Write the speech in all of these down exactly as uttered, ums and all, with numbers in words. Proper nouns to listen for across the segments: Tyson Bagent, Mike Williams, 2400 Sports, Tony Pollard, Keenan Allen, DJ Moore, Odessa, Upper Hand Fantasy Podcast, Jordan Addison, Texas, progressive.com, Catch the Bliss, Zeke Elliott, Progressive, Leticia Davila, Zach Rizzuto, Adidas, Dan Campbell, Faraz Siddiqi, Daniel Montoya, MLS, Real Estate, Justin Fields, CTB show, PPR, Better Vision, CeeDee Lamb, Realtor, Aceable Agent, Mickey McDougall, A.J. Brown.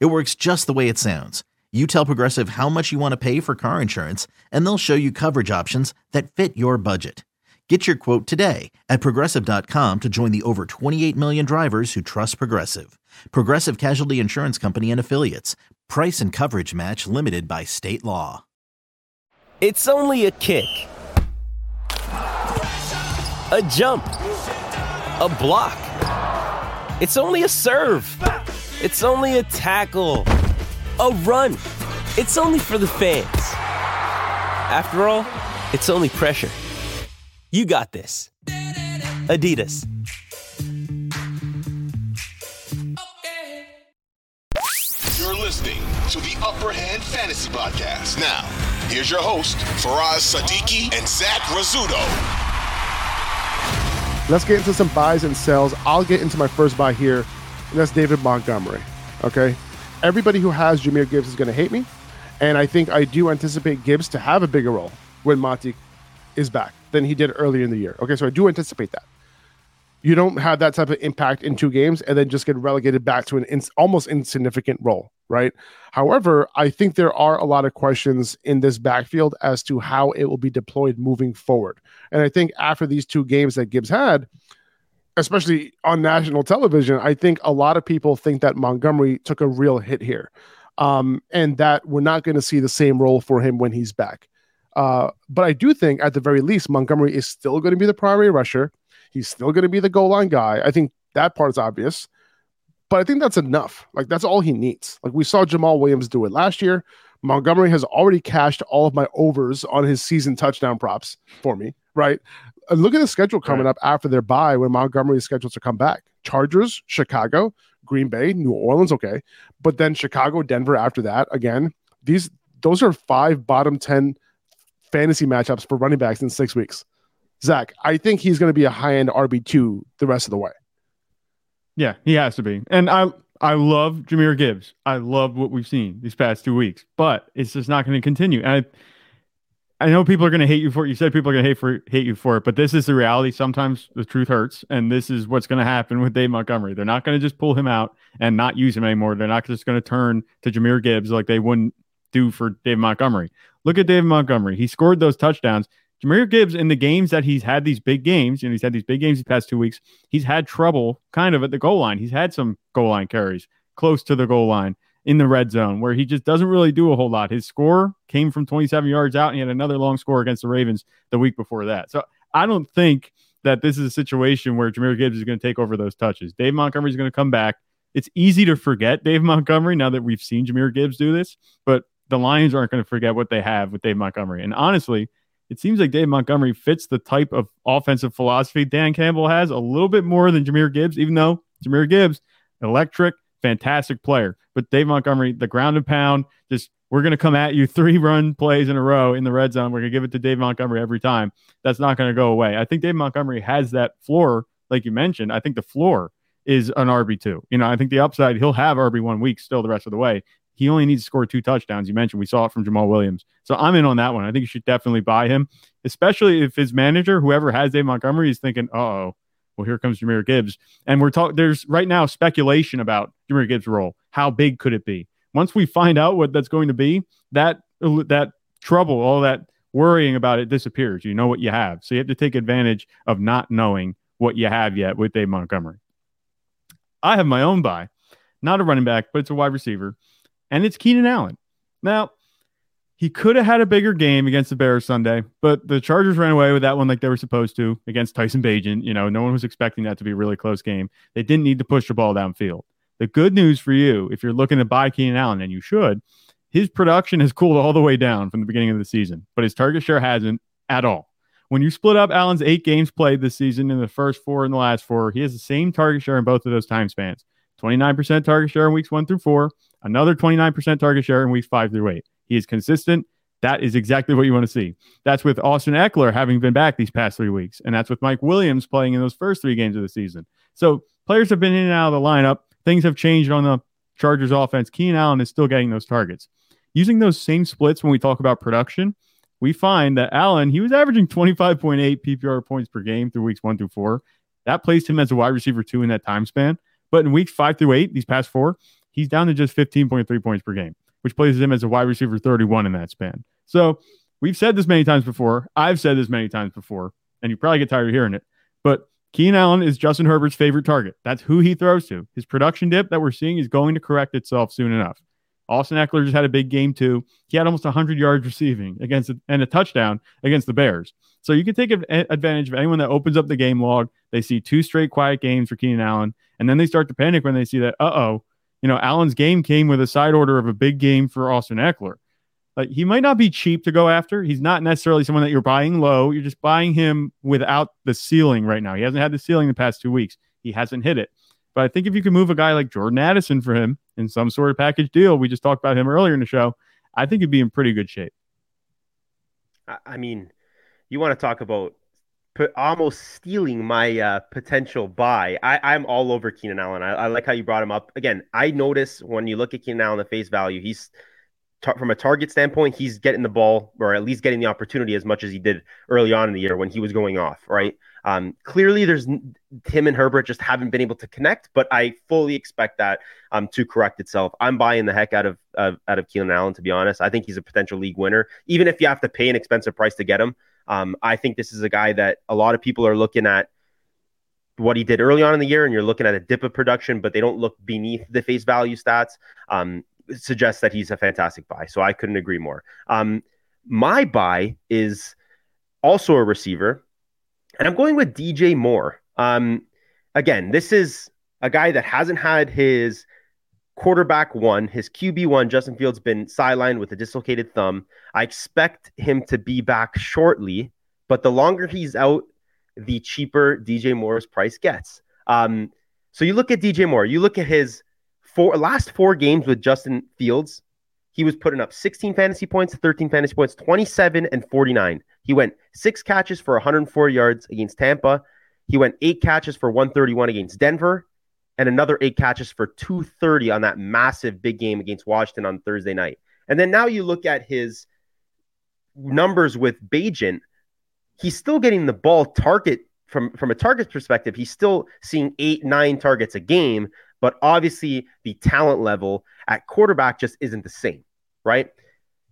It works just the way it sounds. You tell Progressive how much you want to pay for car insurance, and they'll show you coverage options that fit your budget. Get your quote today at progressive dot com to join the over twenty-eight million drivers who trust Progressive. Progressive Casualty Insurance Company and Affiliates. Price and coverage match limited by state law. It's only a kick. A jump. A block. It's only a serve. It's only a tackle, a run. It's only for the fans. After all, it's only pressure. You got this. Adidas. You're listening to the Upper Hand Fantasy Podcast. Now, here's your host, Faraz Siddiqi and Zach Rizzuto. Let's get into some buys and sells. I'll get into my first buy here. And that's David Montgomery, okay? Everybody who has Jahmyr Gibbs is going to hate me, and I think I do anticipate Gibbs to have a bigger role when Monty is back than he did earlier in the year, okay? So I do anticipate that. You don't have that type of impact in two games and then just get relegated back to an ins- almost insignificant role, right? However, I think there are a lot of questions in this backfield as to how it will be deployed moving forward. And I think after these two games that Gibbs had, especially on national television, I think a lot of people think that Montgomery took a real hit here, um, and that we're not going to see the same role for him when he's back. Uh, but I do think, at the very least, Montgomery is still going to be the primary rusher. He's still going to be the goal line guy. I think that part is obvious, but I think that's enough. Like, that's all he needs. Like, we saw Jamal Williams do it last year. Montgomery has already cashed all of my overs on his season touchdown props for me, right? Look at the schedule coming up after their bye when Montgomery is scheduled to come back. Chargers, Chicago, Green Bay, New Orleans, okay. But then Chicago, Denver after that, again. These, those are five bottom ten fantasy matchups for running backs in six weeks. Zach, I think he's going to be a high-end R B two the rest of the way. Yeah, he has to be. And I I love Jahmyr Gibbs. I love what we've seen these past two weeks. But it's just not going to continue. And I... I know people are going to hate you for it. You said people are going to hate for hate you for it, but this is the reality. Sometimes the truth hurts, and this is what's going to happen with Dave Montgomery. They're not going to just pull him out and not use him anymore. They're not just going to turn to Jahmyr Gibbs like they wouldn't do for Dave Montgomery. Look at Dave Montgomery. He scored those touchdowns. Jahmyr Gibbs, in the games that he's had these big games, you know, he's had these big games the past two weeks, he's had trouble kind of at the goal line. He's had some goal line carries close to the goal line, in the red zone, where he just doesn't really do a whole lot. His score came from twenty-seven yards out, and he had another long score against the Ravens the week before that. So I don't think that this is a situation where Jahmyr Gibbs is going to take over those touches. Dave Montgomery is going to come back. It's easy to forget Dave Montgomery now that we've seen Jahmyr Gibbs do this, but the Lions aren't going to forget what they have with Dave Montgomery. And honestly, it seems like Dave Montgomery fits the type of offensive philosophy Dan Campbell has a little bit more than Jahmyr Gibbs, even though Jahmyr Gibbs, electric, fantastic player. But Dave Montgomery, the ground and pound, just we're going to come at you three run plays in a row in the red zone. We're going to give it to Dave Montgomery every time. That's not going to go away. I think Dave Montgomery has that floor, like you mentioned. I think the floor is an R B two. You know, I think the upside, he'll have R B one week still the rest of the way. He only needs to score two touchdowns. You mentioned we saw it from Jamal Williams. So I'm in on that one. I think you should definitely buy him, especially if his manager, whoever has Dave Montgomery, is thinking, uh-oh, well, here comes Jahmyr Gibbs. And we're talking, there's right now speculation about Jahmyr Gibbs' role. How big could it be? Once we find out what that's going to be, that, that trouble, all that worrying about it disappears. You know what you have. So you have to take advantage of not knowing what you have yet with Dave Montgomery. I have my own buy, not a running back, but it's a wide receiver, and it's Keenan Allen. Now, he could have had a bigger game against the Bears Sunday, but the Chargers ran away with that one like they were supposed to against Tyson Bagent. You know, no one was expecting that to be a really close game. They didn't need to push the ball downfield. The good news for you, if you're looking to buy Keenan Allen, and you should, his production has cooled all the way down from the beginning of the season, but his target share hasn't at all. When you split up Allen's eight games played this season in the first four and the last four, he has the same target share in both of those time spans. twenty-nine percent target share in weeks one through four, Another twenty-nine percent target share in weeks five through eight. He is consistent. That is exactly what you want to see. That's with Austin Ekeler having been back these past three weeks. And that's with Mike Williams playing in those first three games of the season. So players have been in and out of the lineup. Things have changed on the Chargers offense. Keenan Allen is still getting those targets. Using those same splits when we talk about production, we find that Allen, he was averaging twenty-five point eight P P R points per game through weeks one through four. That placed him as a wide receiver two in that time span. But in weeks five through eight, these past four, he's down to just fifteen point three points per game, which places him as a wide receiver thirty-one in that span. So we've said this many times before. I've said this many times before, and you probably get tired of hearing it. But Keenan Allen is Justin Herbert's favorite target. That's who he throws to. His production dip that we're seeing is going to correct itself soon enough. Austin Ekeler just had a big game too. He had almost one hundred yards receiving against and a touchdown against the Bears. So you can take advantage of anyone that opens up the game log. They see two straight quiet games for Keenan Allen, and then they start to panic when they see that, uh-oh, you know, Allen's game came with a side order of a big game for Austin Ekeler. Like, he might not be cheap to go after. He's not necessarily someone that you're buying low. You're just buying him without the ceiling right now. He hasn't had the ceiling the past two weeks. He hasn't hit it. But I think if you can move a guy like Jordan Addison for him in some sort of package deal, we just talked about him earlier in the show, I think he'd be in pretty good shape. I mean, you want to talk about almost stealing my uh, potential buy. I, I'm all over Keenan Allen. I, I like how you brought him up. Again, I notice when you look at Keenan Allen at face value, he's – from a target standpoint, he's getting the ball, or at least getting the opportunity as much as he did early on in the year when he was going off, right? Um, clearly, there's him and Herbert just haven't been able to connect, but I fully expect that um, to correct itself. I'm buying the heck out of, of out of Keenan Allen, to be honest. I think he's a potential league winner, even if you have to pay an expensive price to get him. Um, I think this is a guy that a lot of people are looking at what he did early on in the year, and you're looking at a dip of production, but they don't look beneath the face value stats. Um, suggests that he's a fantastic buy. So I couldn't agree more. Um, my buy is also a receiver, and I'm going with D J Moore. Um, again, this is a guy that hasn't had his quarterback one, his Q B one. Justin Fields been sidelined with a dislocated thumb. I expect him to be back shortly, but the longer he's out, the cheaper D J Moore's price gets. Um, so you look at D J Moore, you look at his Four last four games with Justin Fields, he was putting up sixteen fantasy points, thirteen fantasy points, twenty-seven and forty-nine. He went six catches for one hundred four yards against Tampa. He went eight catches for one thirty-one against Denver, and another eight catches for two thirty on that massive big game against Washington on Thursday night. And then now you look at his numbers with Bagent. He's still getting the ball target from, from a target perspective. He's still seeing eight, nine targets a game. But obviously, the talent level at quarterback just isn't the same, right?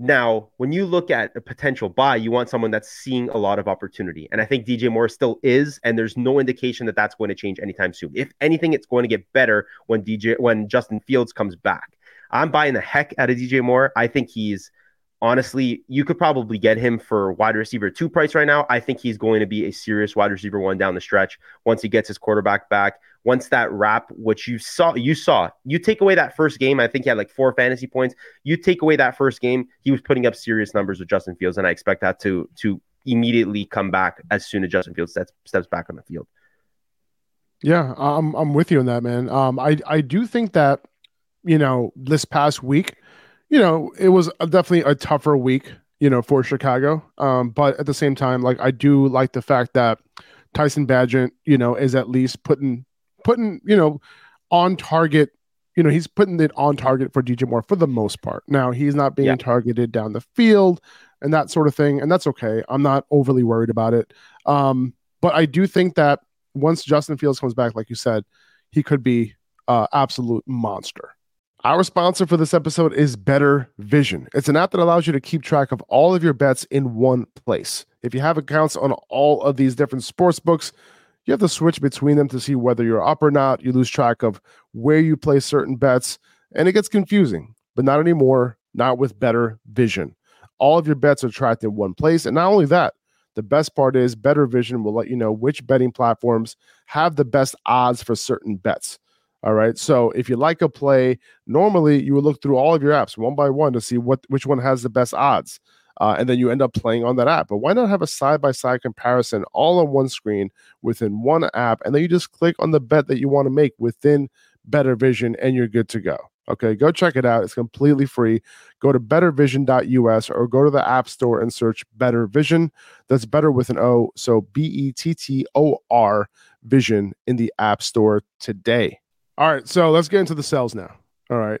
Now, when you look at a potential buy, you want someone that's seeing a lot of opportunity. And I think D J Moore still is, and there's no indication that that's going to change anytime soon. If anything, it's going to get better when D J when Justin Fields comes back. I'm buying the heck out of D J Moore. I think he's, honestly, you could probably get him for wide receiver two price right now. I think he's going to be a serious wide receiver one down the stretch once he gets his quarterback back. Once that wrap, which you saw, you saw, you take away that first game, I think he had like four fantasy points. You take away that first game, he was putting up serious numbers with Justin Fields, and I expect that to to immediately come back as soon as Justin Fields steps, steps back on the field. Yeah, I'm I'm with you on that, man. Um, I I do think that, you know, this past week, you know, it was definitely a tougher week, you know, for Chicago. Um, but at the same time, like, I do like the fact that Tyson Bagent, you know, is at least putting. putting, you know, on target, you know, he's putting it on target for D J Moore for the most part. Now, he's not being yeah. targeted down the field and that sort of thing, and that's okay. I'm not overly worried about it. Um, but I do think that once Justin Fields comes back, like you said, he could be an uh, absolute monster. Our sponsor for this episode is Better Vision. It's an app that allows you to keep track of all of your bets in one place. If you have accounts on all of these different sports books, you have to switch between them to see whether you're up or not. You lose track of where you play certain bets, and it gets confusing, but not anymore, not with Better Vision. All of your bets are tracked in one place, and not only that, the best part is Better Vision will let you know which betting platforms have the best odds for certain bets. All right, so if you like a play, normally you would look through all of your apps one by one to see what which one has the best odds, Uh, and then you end up playing on that app. But why not have a side-by-side comparison all on one screen within one app, and then you just click on the bet that you want to make within Better Vision, and you're good to go. Okay, go check it out. It's completely free. Go to better vision dot u s or go to the App Store and search Better Vision. That's better with an O. So B E T T O R Vision in the App Store today. All right, so let's get into the sells now. All right.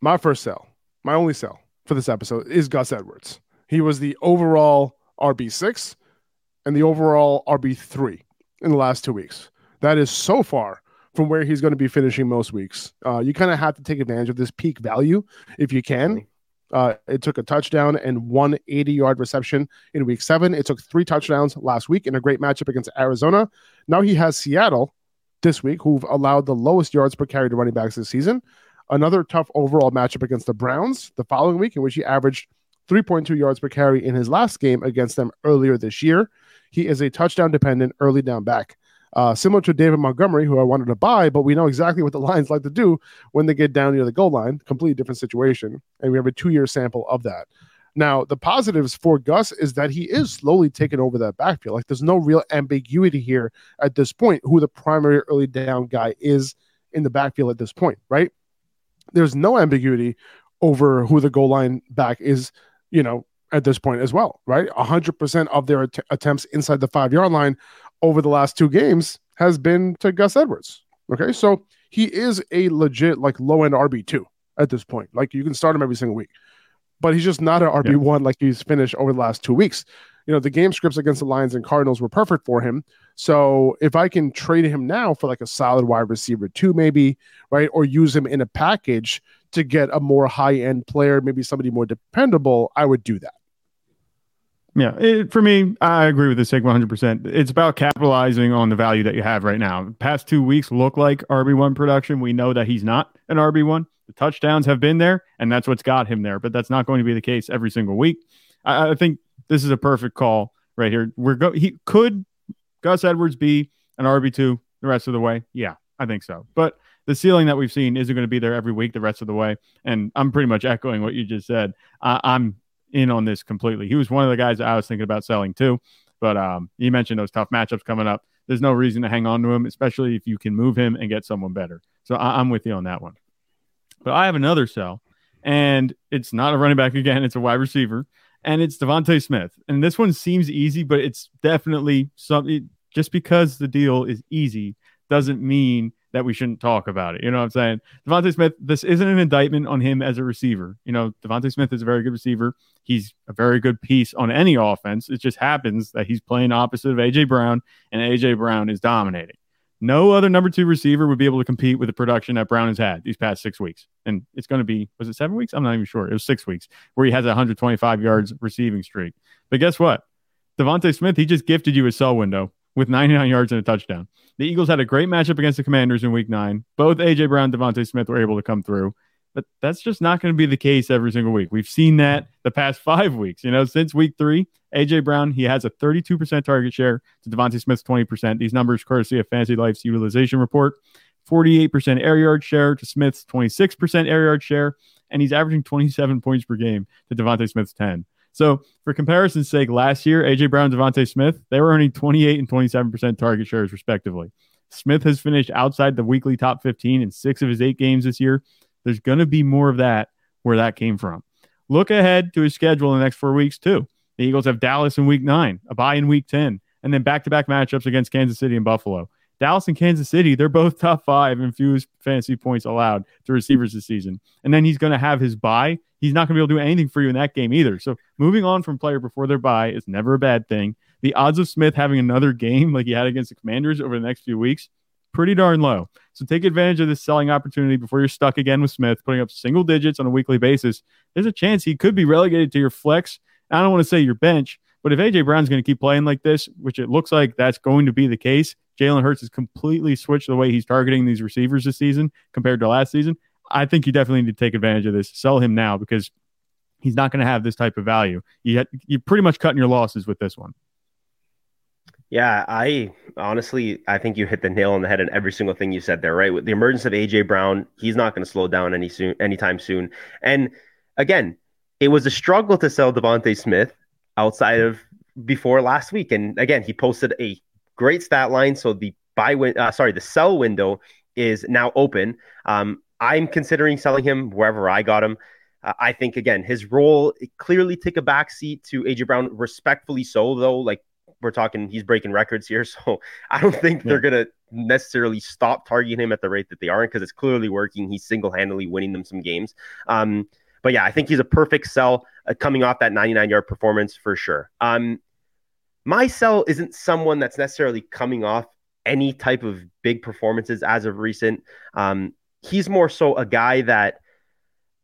My first sell, my only sell for this episode is Gus Edwards. He was the overall R B six and the overall R B three in the last two weeks. That is so far from where he's going to be finishing most weeks. Uh, you kind of have to take advantage of this peak value if you can. Uh, it took a touchdown and one eighty-yard reception in week seven. It took three touchdowns last week in a great matchup against Arizona. Now he has Seattle this week, who've allowed the lowest yards per carry to running backs this season. Another tough overall matchup against the Browns the following week, in which he averaged three point two yards per carry in his last game against them earlier this year. He is a touchdown-dependent early down back, uh, similar to David Montgomery, who I wanted to buy, but we know exactly what the Lions like to do when they get down near the goal line. Completely different situation, and we have a two-year sample of that. Now, the positives for Gus is that he is slowly taking over that backfield. Like, there's no real ambiguity here at this point who the primary early down guy is in the backfield at this point, right? There's no ambiguity over who the goal line back is, you know, at this point as well, right? one hundred percent of their att- attempts inside the five-yard line over the last two games has been to Gus Edwards, okay? So he is a legit, like, low-end R B two at this point. Like, you can start him every single week, but he's just not an R B one yeah. like he's finished over the last two weeks. You know, the game scripts against the Lions and Cardinals were perfect for him. So if I can trade him now for like a solid wide receiver too, maybe, right, or use him in a package to get a more high-end player, maybe somebody more dependable, I would do that. Yeah, it, for me, I agree with this take one hundred percent. It's about capitalizing on the value that you have right now. The past two weeks look like R B one production. We know that he's not an R B one. The touchdowns have been there, and that's what's got him there. But that's not going to be the case every single week. I, I think... This is a perfect call right here. We're go. He could Gus Edwards be an R B two the rest of the way? Yeah, I think so. But the ceiling that we've seen isn't going to be there every week the rest of the way. And I'm pretty much echoing what you just said. Uh, I'm in on this completely. He was one of the guys that I was thinking about selling too. But um, you mentioned those tough matchups coming up. There's no reason to hang on to him, especially if you can move him and get someone better. So I- I'm with you on that one. But I have another sell, and it's not a running back again. It's a wide receiver. And it's DeVonta Smith. And this one seems easy, but it's definitely something. Just because the deal is easy doesn't mean that we shouldn't talk about it. You know what I'm saying? DeVonta Smith, this isn't an indictment on him as a receiver. You know, DeVonta Smith is a very good receiver. He's a very good piece on any offense. It just happens that he's playing opposite of A J. Brown, and A J. Brown is dominating. No other number two receiver would be able to compete with the production that Brown has had these past six weeks. And it's going to be, was it seven weeks? I'm not even sure. It was six weeks where he has a one hundred twenty-five yards receiving streak. But guess what? DeVonta Smith, he just gifted you a sell window with ninety-nine yards and a touchdown. The Eagles had a great matchup against the Commanders in week nine. Both A J. Brown and DeVonta Smith were able to come through. But that's just not going to be the case every single week. We've seen that the past five weeks. You know, since week three, A J. Brown, he has a thirty-two percent target share to DeVonta Smith's twenty percent. These numbers courtesy of Fantasy Life's utilization report. forty-eight percent air yard share to Smith's twenty-six percent air yard share. And he's averaging twenty-seven points per game to DeVonta Smith's ten. So for comparison's sake, last year, A J. Brown and DeVonta Smith, they were earning twenty-eight and twenty-seven percent target shares respectively. Smith has finished outside the weekly top fifteen in six of his eight games this year. There's going to be more of that where that came from. Look ahead to his schedule in the next four weeks, too. The Eagles have Dallas in week nine, a bye in week ten, and then back-to-back matchups against Kansas City and Buffalo. Dallas and Kansas City, they're both top five infused fantasy points allowed to receivers this season. And then he's going to have his bye. He's not going to be able to do anything for you in that game either. So moving on from player before their bye is never a bad thing. The odds of Smith having another game like he had against the Commanders over the next few weeks, pretty darn low. So take advantage of this selling opportunity before you're stuck again with Smith putting up single digits on a weekly basis. There's a chance he could be relegated to your flex. I don't want to say your bench, but if A J. Brown's going to keep playing like this, which it looks like that's going to be the case, Jalen Hurts has completely switched the way he's targeting these receivers this season compared to last season. I think you definitely need to take advantage of this. Sell him now because he's not going to have this type of value. You you're pretty much cutting your losses with this one. Yeah, I honestly, I think you hit the nail on the head in every single thing you said there, right? With the emergence of A J. Brown, he's not going to slow down any soon, anytime soon. And again, it was a struggle to sell DeVonta Smith outside of before last week. And again, he posted a great stat line. So the buy win, uh, sorry, the sell window is now open. Um, I'm considering selling him wherever I got him. Uh, I think, again, his role clearly took a backseat to A J. Brown, respectfully so, though, like, we're talking he's breaking records here. So I don't think they're going to necessarily stop targeting him at the rate that they are because it's clearly working. He's single-handedly winning them some games. Um, but, yeah, I think he's a perfect sell uh, coming off that ninety-nine-yard performance for sure. Um, my sell isn't someone that's necessarily coming off any type of big performances as of recent. Um, he's more so a guy that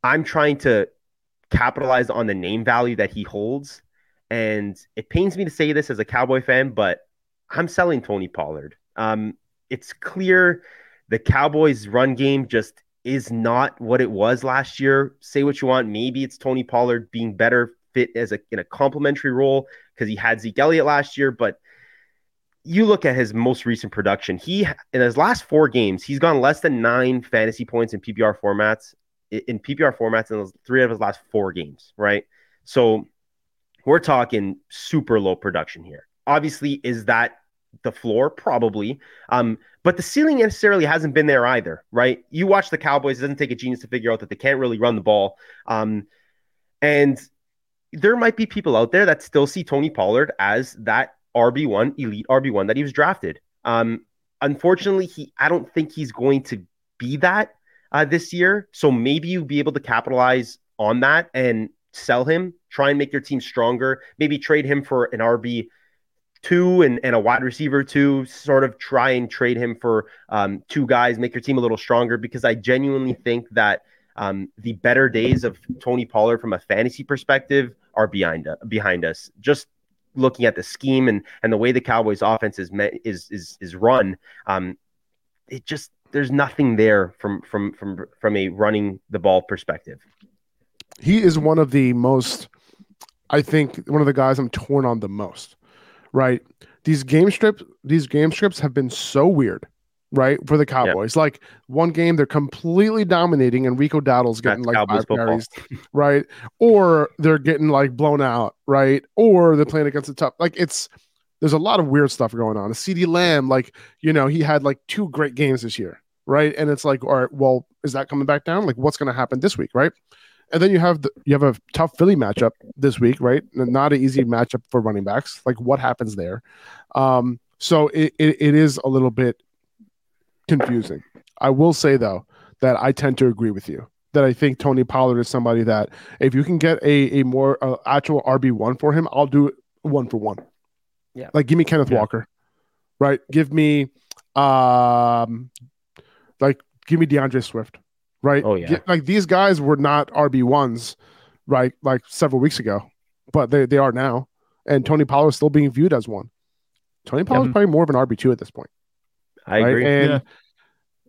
I'm trying to capitalize on the name value that he holds. And it pains me to say this as a Cowboy fan, but I'm selling Tony Pollard. Um, it's clear the Cowboys' run game just is not what it was last year. Say what you want. Maybe it's Tony Pollard being better fit as a in a complementary role because he had Zeke Elliott last year. But you look at his most recent production. He in his last four games, he's gone less than nine fantasy points in P P R formats. In P P R formats, in those three of his last four games, right? So. We're talking super low production here. Obviously, is that the floor? Probably. Um, but the ceiling necessarily hasn't been there either, right? You watch the Cowboys, it doesn't take a genius to figure out that they can't really run the ball. Um, and there might be people out there that still see Tony Pollard as that R B one, elite R B one that he was drafted. Um, unfortunately, he I don't think he's going to be that uh, this year. So maybe you'll be able to capitalize on that and sell him, try and make your team stronger, maybe trade him for an R B two and, and a wide receiver two, sort of try and trade him for um, two guys, make your team a little stronger, because I genuinely think that um, the better days of Tony Pollard from a fantasy perspective are behind, uh, behind us. Just looking at the scheme and, and the way the Cowboys offense is met, is, is, is run. Um, it just, there's nothing there from, from, from, from a running the ball perspective. He is one of the most, I think, one of the guys I'm torn on the most, right? These game strips, these game strips have been so weird, right, for the Cowboys. Yep. Like one game they're completely dominating, and Rico Dowdle's getting That's like Cowboys five carries, right? Or they're getting like blown out, right? Or they're playing against the top. Like it's there's a lot of weird stuff going on. CeeDee Lamb, like you know, he had like two great games this year, right? And it's like, all right, well, is that coming back down? Like, what's going to happen this week, right? And then you have the, you have a tough Philly matchup this week, right? Not an easy matchup for running backs. Like, what happens there? Um, so it, it it is a little bit confusing. I will say, though, that I tend to agree with you, that I think Tony Pollard is somebody that if you can get a, a more uh, actual R B one for him, I'll do it one for one. Yeah. Like, give me Kenneth yeah. Walker, right? Give me, um, like, give me DeAndre Swift. Right. Oh, yeah. Like these guys were not R B ones, right? Like several weeks ago, but they, they are now. And Tony Pollard is still being viewed as one. Tony Pollard is mm-hmm. probably more of an R B two at this point. I right? agree. And yeah.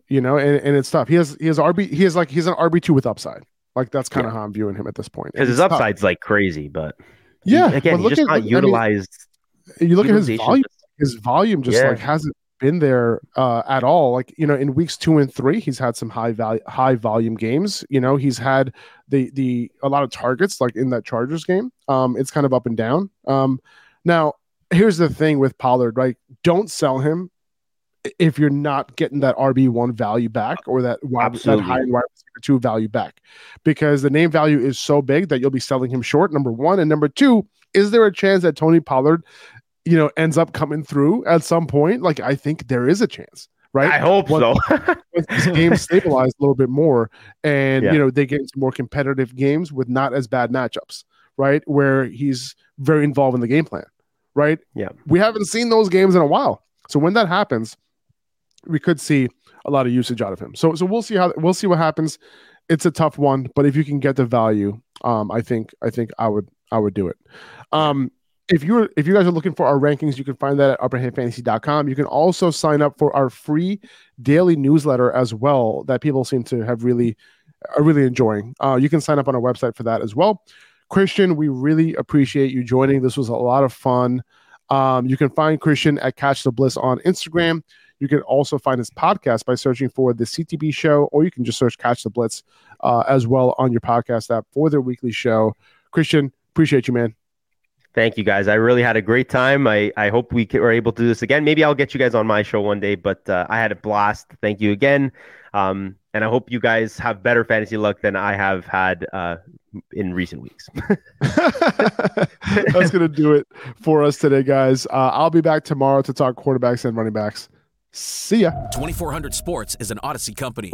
you know, and, and it's tough. He has he has RB he has like he's an R B two with upside. Like that's kind of yeah. how I'm viewing him at this point. Because his upside's tough. Like crazy, but yeah, he, again, but he's just at, not utilized. I mean, you look at his volume. His volume just yeah. like hasn't been there uh at all. Like, you know, in weeks two and three he's had some high value high volume games. You know, he's had the the a lot of targets, like in that Chargers game. Um it's kind of up and down. Um now here's the thing with Pollard, right? Don't sell him if you're not getting that R B one value back or that wide, that high wide receiver two value back, because the name value is so big that you'll be selling him short, number one. And number two, is there a chance that Tony Pollard you know, ends up coming through at some point? Like, I think there is a chance, right? I hope Once so. This game stabilized a little bit more, and, yeah. you know, they get into more competitive games with not as bad matchups, right? Where he's very involved in the game plan, right? Yeah. We haven't seen those games in a while. So when that happens, we could see a lot of usage out of him. So, so we'll see how, we'll see what happens. It's a tough one, but if you can get the value, um, I think, I think I would, I would do it. Um, If you if you guys are looking for our rankings, you can find that at upper hand fantasy dot com. You can also sign up for our free daily newsletter as well that people seem to have really are really enjoying. Uh, you can sign up on our website for that as well. Christian, we really appreciate you joining. This was a lot of fun. Um, you can find Christian at Catch the Bliss on Instagram. You can also find his podcast by searching for The C T B Show, or you can just search Catch the Blitz uh, as well on your podcast app for their weekly show. Christian, appreciate you, man. Thank you, guys. I really had a great time. I, I hope we were able to do this again. Maybe I'll get you guys on my show one day, but uh, I had a blast. Thank you again. Um, and I hope you guys have better fantasy luck than I have had uh, in recent weeks. That's going to do it for us today, guys. Uh, I'll be back tomorrow to talk quarterbacks and running backs. See ya. twenty-four hundred Sports is an Odyssey company.